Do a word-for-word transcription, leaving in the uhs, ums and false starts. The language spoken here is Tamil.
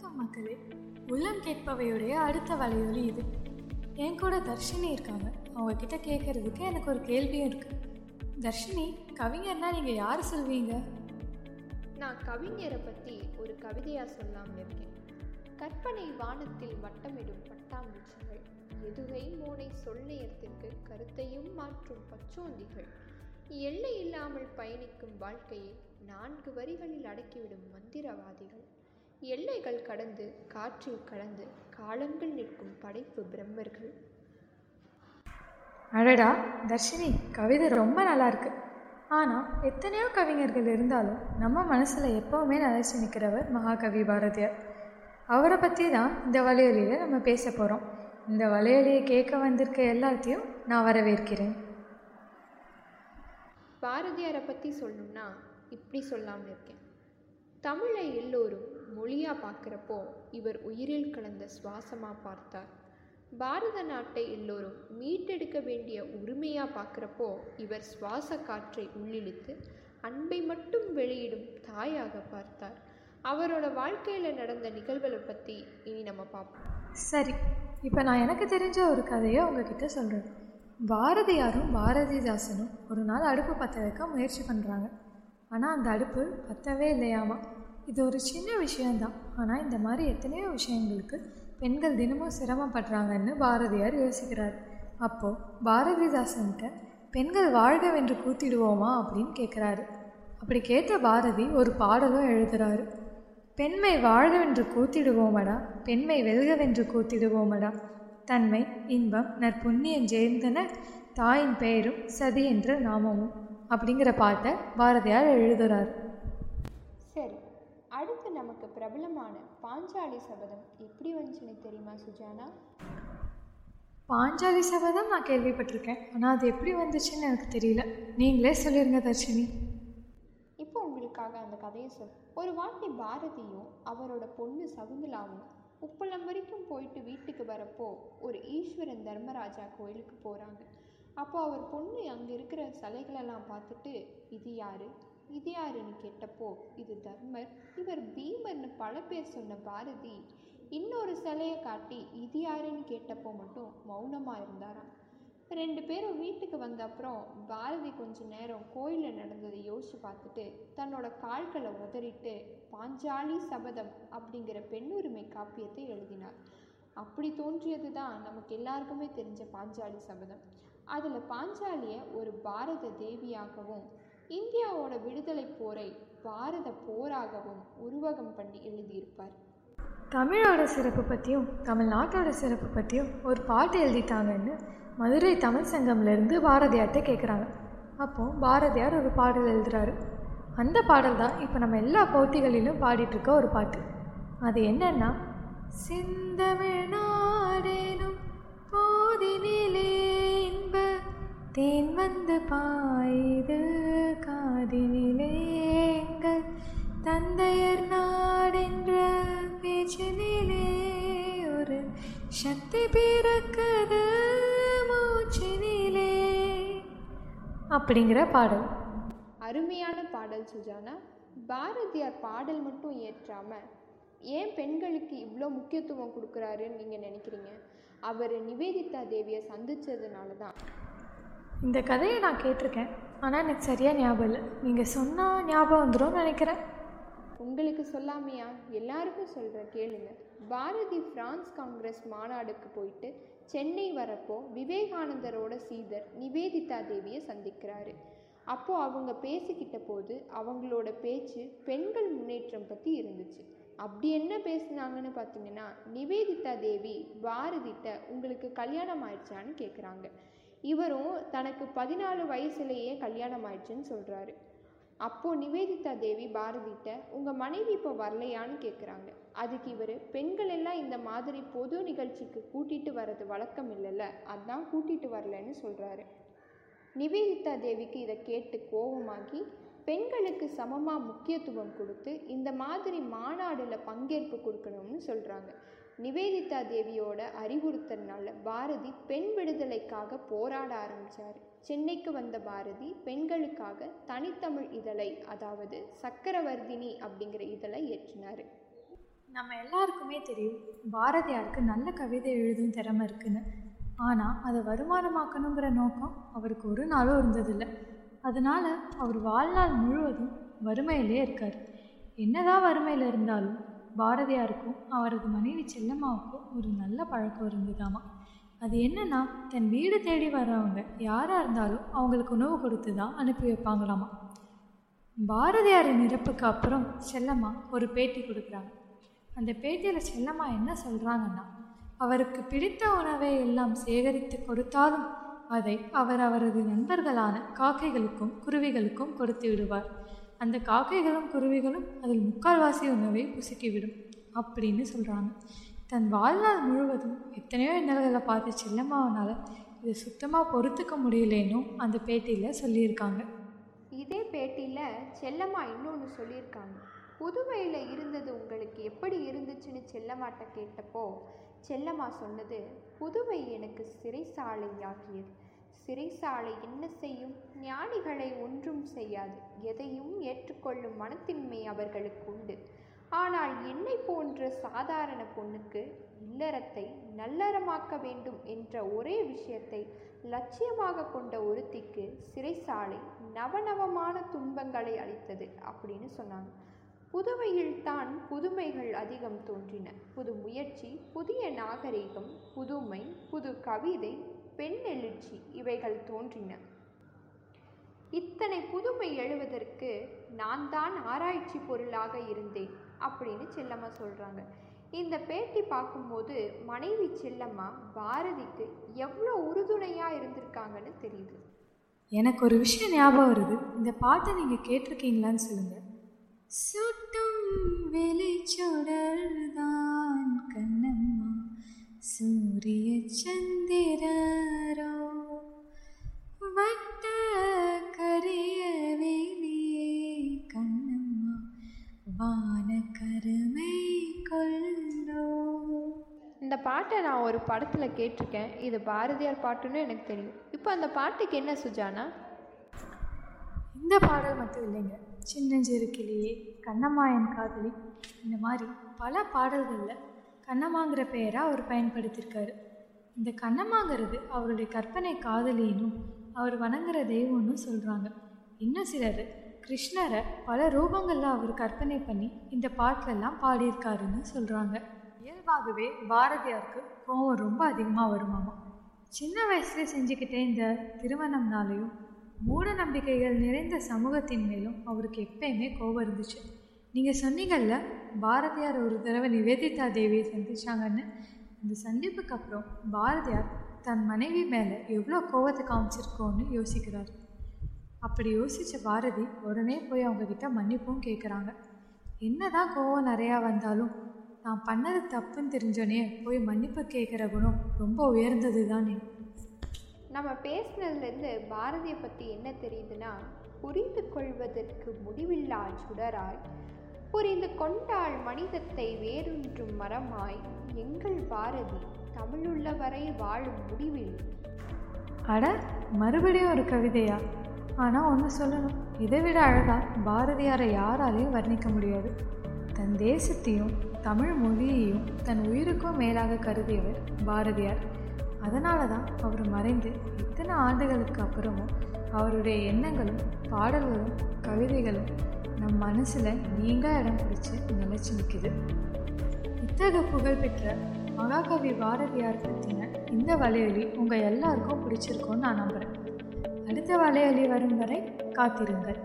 வணக்கம் மக்களே, உள்ளம் கேட்பவையுடைய அடுத்த வலையொலி இது. என் கூட தர்ஷினி இருக்காங்க. அவங்கக்கிட்ட கேட்குறதுக்கு எனக்கு ஒரு கேள்வியும் இருக்குது. தர்ஷினி, கவிஞர்னா நீங்கள் யார் சொல்வீங்க? நான் கவிஞரை பற்றி ஒரு கவிதையாக சொல்லாமல் இருக்கேன். கற்பனை வானத்தில் வட்டமிடும் பட்டாம்பூச்சிகள், எதுகை மோனை சொல்லையத்திற்கு கருத்தையும் மாற்றும் பச்சோந்திகள், எல்லை இல்லாமல் பயணிக்கும் வாழ்க்கையை நான்கு வரிகளில் அடக்கிவிடும் மந்திரவாதிகள், எல்லைகள் கடந்து காற்றில் கடந்து காலங்கள் நிற்கும் படைப்பு பிரம்மர்கள். அடடா தர்ஷினி, கவிதை ரொம்ப நல்லா இருக்கு. ஆனால் எத்தனையோ கவிஞர்கள் இருந்தாலும் நம்ம மனசில் எப்போவுமே நிலைச்சி நிற்கிறவர் மகாகவி பாரதியார். அவரை பற்றி தான் இந்த வலையொலியில் நம்ம பேச போகிறோம். இந்த வலையொலியை கேட்க வந்திருக்க எல்லாத்தையும் நான் வரவேற்கிறேன். பாரதியாரை பற்றி சொல்லணும்னா இப்படி சொல்லாமல் இருக்கேன். தமிழை எல்லோரும் மொழியாக பார்க்குறப்போ இவர் உயிரில் கலந்த சுவாசமாக பார்த்தார். பாரத நாட்டை எல்லோரும் மீட்டெடுக்க வேண்டிய உரிமையாக பார்க்குறப்போ இவர் சுவாச காற்றை உள்ளிழுத்து அன்பை மட்டும் வெளியிடும் தாயாக பார்த்தார். அவரோட வாழ்க்கையில் நடந்த நிகழ்வுகளை பற்றி இனி நம்ம பார்ப்போம். சரி, இப்போ நான் எனக்கு தெரிஞ்ச ஒரு கதையை உங்ககிட்ட சொல்கிறேன். பாரதியாரும் பாரதிதாசனும் ஒரு நாள் அடுப்பு பற்ற வைக்க முயற்சி பண்ணுறாங்க. ஆனால் அந்த அடுப்பு பற்றவே இல்லையாமா. இது ஒரு சின்ன விஷயந்தான், ஆனால் இந்த மாதிரி எத்தனையோ விஷயங்களுக்கு பெண்கள் தினமும் சிரமப்படுறாங்கன்னு பாரதியார் யோசிக்கிறார். அப்போது பாரதிதாசன்கிட்ட பெண்கள் வாழ்கவென்று கூத்திடுவோமா அப்படின்னு கேட்குறாரு. அப்படி கேட்ட பாரதி ஒரு பாடலும் எழுதுகிறாரு. பெண்மை வாழ்கவென்று கூத்திடுவோமடா, பெண்மை வெல்கவென்று கூத்திடுவோமடா, தன்மை இன்பம் நற்புண்ணியம் ஜெயந்தன, தாயின் பெயரும் சதி என்ற நாமமும் அப்படிங்கிற பாட்டை பாரதியார் எழுதுகிறார். சரி, அடுத்து நமக்கு பிரபலமான பாஞ்சாலி சபதம் எப்படி வந்துச்சுன்னு தெரியுமா சுஜானா? பாஞ்சாலி சபதம் நான் கேள்விப்பட்டிருக்கேன், ஆனால் அது எப்படி வந்துச்சுன்னு எனக்கு தெரியல. நீங்களே சொல்லிருங்க தர்ஷினி. இப்போ உங்களுக்காக அந்த கதையை சொல். ஒரு வாட்டி பாரதியும் அவரோட பொண்ணு சகுந்தலாவும் உப்பளம் வரைக்கும் போயிட்டு வீட்டுக்கு வரப்போ ஒரு ஈஸ்வரன் தர்மராஜா கோயிலுக்கு போகிறாங்க. அப்போ அவர் பொண்ணு அங்கே இருக்கிற சிலைகளெல்லாம் பார்த்துட்டு இது யாரு இது யாருன்னு கேட்டப்போ இது தர்மர், இவர் பீமர்னு பல பேர் சொன்ன பாரதி இன்னொரு சிலையை காட்டி இது யாருன்னு கேட்டப்போ மட்டும் மௌனமாக இருந்தாராம். ரெண்டு பேரும் வீட்டுக்கு வந்த அப்புறம் பாரதி கொஞ்ச நேரம் கோயிலில் நடந்ததை யோசித்து பார்த்துட்டு தன்னோட கால்களை உதறிட்டு பாஞ்சாலி சபதம் அப்படிங்கிற பெண்ணுரிமை காப்பியத்தை எழுதினார். அப்படி தோன்றியது தான் நமக்கு எல்லாருக்குமே தெரிஞ்ச பாஞ்சாலி சபதம். அதில் பாஞ்சாலியை ஒரு பாரத தேவியாகவும் இந்தியாவோட விடுதலை போரை பாரத போராகவும் உருவகம் பண்ணி எழுதியிருப்பார். தமிழோட சிறப்பு பற்றியும் தமிழ்நாட்டோட சிறப்பு பற்றியும் ஒரு பாட்டு எழுதிட்டாங்கன்னு மதுரை தமிழ் சங்கம்லேருந்து பாரதியார்கிட்ட கேட்குறாங்க. அப்போது பாரதியார் ஒரு பாடல் எழுதுகிறாரு. அந்த பாடல் தான் இப்போ நம்ம எல்லா போட்டிகளிலும் பாடிட்டுருக்க ஒரு பாட்டு. அது என்னன்னா, சிந்தமிழ்நாடேனும் போதினிலே இன்ப தேன் வந்து பாயுது காதினிலேங்கள் தந்தையர் நாடென்ற பேச்சினிலே ஒரு சக்தி பிறக்குது மூச்சினிலே அப்படிங்கிற பாடல். அருமையான பாடல் சுஜானா. பாரதியார் பாடல் மட்டும் ஏற்றாமல் ஏன் பெண்களுக்கு இவ்வளோ முக்கியத்துவம் கொடுக்குறாருன்னு நீங்கள் நினைக்கிறீங்க? அவர் நிவேதிதா தேவியை சந்தித்ததுனால தான். இந்த கதையை நான் கேட்டிருக்கேன், ஆனால் எனக்கு சரியாக ஞாபகம் இல்லை. நீங்கள் சொன்னால் ஞாபகம் வந்துடும் நினைக்கிறேன். உங்களுக்கு சொல்லாமையா? எல்லாருக்கும் சொல்கிற கேளுங்க. பாரதி பிரான்ஸ் காங்கிரஸ் மாநாடுக்கு போயிட்டு சென்னை வரப்போ விவேகானந்தரோட சீடர் நிவேதிதா தேவியை சந்திக்கிறாரு. அப்போது அவங்க பேசிக்கிட்ட போது அவங்களோட பேச்சு பெண்கள் முன்னேற்றம் பற்றி இருந்துச்சு. அப்படி என்ன பேசுனாங்கன்னு பார்த்தீங்கன்னா, நிவேதிதா தேவி பாரதிட்ட உங்களுக்கு கல்யாணம் ஆயிடுச்சான்னு கேட்குறாங்க. இவரும் தனக்கு பதினாலு வயசுலேயே கல்யாணம் ஆயிடுச்சுன்னு சொல்கிறாரு. அப்போது நிவேதிதா தேவி பாரதிட்ட உங்கள் மனைவி இப்போ வரலையான்னு கேட்குறாங்க. அதுக்கு இவர், பெண்கள் எல்லாம் இந்த மாதிரி பொது நிகழ்ச்சிக்கு கூட்டிகிட்டு வர்றது வழக்கம் இல்லைல்ல, அதான் கூட்டிகிட்டு வரலன்னு சொல்கிறாரு. நிவேதிதா தேவிக்கு இதை கேட்டு கோபமாகி பெண்களுக்கு சமமாக முக்கியத்துவம் கொடுத்து இந்த மாதிரி மாநாடில் பங்கேற்பு கொடுக்கணும்னு சொல்கிறாங்க. நிவேதிதா தேவியோட அறிவுறுத்தல்னால பாரதி பெண் விடுதலைக்காக போராட ஆரம்பித்தார். சென்னைக்கு வந்த பாரதி பெண்களுக்காக தனித்தமிழ் இதழை, அதாவது சக்கரவர்த்தினி அப்படிங்கிற இதழை ஏற்றினார். நம்ம எல்லாருக்குமே தெரியும் பாரதியாருக்கு நல்ல கவிதை எழுதும் திறமை இருக்குன்னு. ஆனால் அதை வருமானமாக்கணுங்கிற நோக்கம் அவருக்கு ஒரு நாளும் இருந்ததில்லை. அதனால் அவர் வாழ்நாள் முழுவதும் வறுமையிலே இருக்கார். என்னதான் வறுமையில் இருந்தாலும் பாரதியாருக்கும் அவரது மனைவி செல்லம்மாவுக்கும் ஒரு நல்ல பழக்கம் இருந்ததாமா. அது என்னன்னா, தன் வீடு தேடி வர்றவங்க யாராக இருந்தாலும் அவங்களுக்கு உணவு கொடுத்து தான் அனுப்பி வைப்பாங்களாமா. பாரதியாரின் இறப்புக்கு அப்புறம் செல்லம்மா ஒரு பேட்டி கொடுக்குறாங்க. அந்த பேட்டியில் செல்லம்மா என்ன சொல்கிறாங்கன்னா, அவருக்கு பிடித்த உணவை எல்லாம் சேகரித்து கொடுத்தாலும் அதை அவர் அவரது நண்பர்களான காக்கைகளுக்கும் குருவிகளுக்கும் கொடுத்து விடுவார். அந்த காக்கைகளும் குருவிகளும் அதில் முக்கால்வாசி உணவை புசுக்கிவிடும் அப்படின்னு சொல்கிறாங்க. தன் வாழ்நாள் முழுவதும் எத்தனையோ இன்னல்களை பார்த்து செல்லம்மாவனால் இதை சுத்தமாக பொறுத்துக்க முடியலேன்னு அந்த பேட்டியில் சொல்லியிருக்காங்க. இதே பேட்டியில் செல்லம்மா இன்னொன்று சொல்லியிருக்காங்க. புதுவையில் இருந்தது உங்களுக்கு எப்படி இருந்துச்சுன்னு செல்லம்மாட்ட கேட்டப்போ செல்லம்மா சொன்னது, புதுவை எனக்கு சிறைசாலையாகியது. சிறைசாலை என்ன செய்யும்? ஞானிகளை ஒன்றும் செய்யாது. எதையும் ஏற்றுக்கொள்ளும் மனத்தின்மை அவர்களுக்கு உண்டு. ஆனால் என்னை போன்ற சாதாரண பொண்ணுக்கு இல்லறத்தை நல்லறமாக்க வேண்டும் என்ற ஒரே விஷயத்தை லட்சியமாக கொண்ட ஒருத்திக்கு சிறைசாலை நவநவமான துன்பங்களை அளித்தது அப்படின்னு சொன்னாங்க. புதுவையில் தான் புதுமைகள் அதிகம் தோன்றின. புது முயற்சி, புதிய நாகரிகம், புதுமை, புது கவிதை, பெண் எழுச்சி இவைகள் தோன்றின. இத்தனை புதுமை எழுவதற்கு நான் தான் ஆராய்ச்சி பொருளாக இருந்தேன் அப்படின்னு செல்லம்மா சொல்கிறாங்க. இந்த பேட்டி பார்க்கும்போது மனைவி செல்லம்மா பாரதிக்கு எவ்வளோ உறுதுணையாக இருந்திருக்காங்கன்னு தெரியுது. எனக்கு ஒரு விஷயம் ஞாபகம் வருது. இந்த பாட்டை நீங்கள் கேட்டிருக்கீங்களான்னு சொல்லுங்கள். சுட்டும் வெளி சுடர்தான் கண்ணம்மா சூரிய சந்திரரோ வட்ட கரிய வேலியே கண்ணம்மா வான கருமை கொள்ளோ. இந்த பாட்டை நான் ஒரு படத்தில் கேட்டிருக்கேன். இது பாரதியார் பாட்டுன்னு எனக்கு தெரியும். இப்போ அந்த பாட்டுக்கு என்ன சுஜானா? இந்த பாடல் மட்டும் இல்லைங்க, சின்னஞ்சிறு கிளியே, கண்ணம்மா என் காதலி, இந்த மாதிரி பல பாடல்களில் கண்ணம்மாங்கிற பெயரை அவர் பயன்படுத்தியிருக்காரு. இந்த கண்ணம்மாங்கிறது அவருடைய கற்பனை காதலினும் அவர் வணங்குற தெய்வம்னு சொல்கிறாங்க. இன்னும் சிலர் கிருஷ்ணரை பல ரூபங்களில் அவர் கற்பனை பண்ணி இந்த பாட்டிலெல்லாம் பாடியிருக்காருன்னு சொல்கிறாங்க. இயல்பாகவே பாரதியாருக்கு கோபம் ரொம்ப அதிகமாக வருமாமா. சின்ன வயசுலேயே செஞ்சுக்கிட்டே இந்த திருமணம்னாலேயும் மூட நம்பிக்கைகள் நிறைந்த சமூகத்தின் மேலும் அவருக்கு எப்பயுமே கோபம் இருந்துச்சு. நீங்கள் சொன்னீங்கள்ல, பாரதியார் ஒரு தடவை நிவேதிதா தேவியை சந்திச்சாங்கன்னு. இந்த சந்திப்புக்கு அப்புறம் பாரதியார் தன் மனைவி மேலே எவ்வளோ கோபத்தை காமிச்சிருக்கோன்னு யோசிக்கிறார். அப்படி யோசித்த பாரதி உடனே போய் அவங்கக்கிட்ட மன்னிப்பும் கேட்குறாங்க. என்ன தான் கோபம் நிறையா வந்தாலும் நான் பண்ணது தப்புன்னு தெரிஞ்சோன்னே போய் மன்னிப்பு கேட்குற குணம் ரொம்ப உயர்ந்தது தானே. நம்ம பேசினதுலேருந்து பாரதியை பற்றி என்ன தெரியுதுன்னா, புரிந்து கொள்வதற்கு முடிவில்லா சுடராய் புரிந்து கொண்டால் மனிதத்தை வேறொன்றும் மரமாய் எங்கள் பாரதி தமிழுள்ள வரை வாழும் முடிவில். அட, மறுபடியும் ஒரு கவிதையா? ஆனால் ஒன்று சொல்லணும், இதை விட அழகாக பாரதியாரை யாராலையும் வர்ணிக்க முடியாது. தன் தேசத்தையும் தமிழ் மொழியையும் தன் உயிருக்கும் மேலாக கருதியவர் பாரதியார். அதனால தான் அவர் மறைந்து இத்தனை ஆண்டுகளுக்கு அப்புறமும் அவருடைய எண்ணங்களும் பாடல்களும் கவிதைகளும் நம் மனசில் நீங்காக இடம் பிடிச்சி நிலைச்சி நிற்கிது. இத்தகைய புகழ்பெற்ற மகாகவி பாரதியார் பற்றின இந்த வலையொலி உங்கள் எல்லாருக்கும் பிடிச்சிருக்கோன்னு நான் நம்புகிறேன். அடுத்த வலையொலி வரும் வரை காத்திருங்கள்.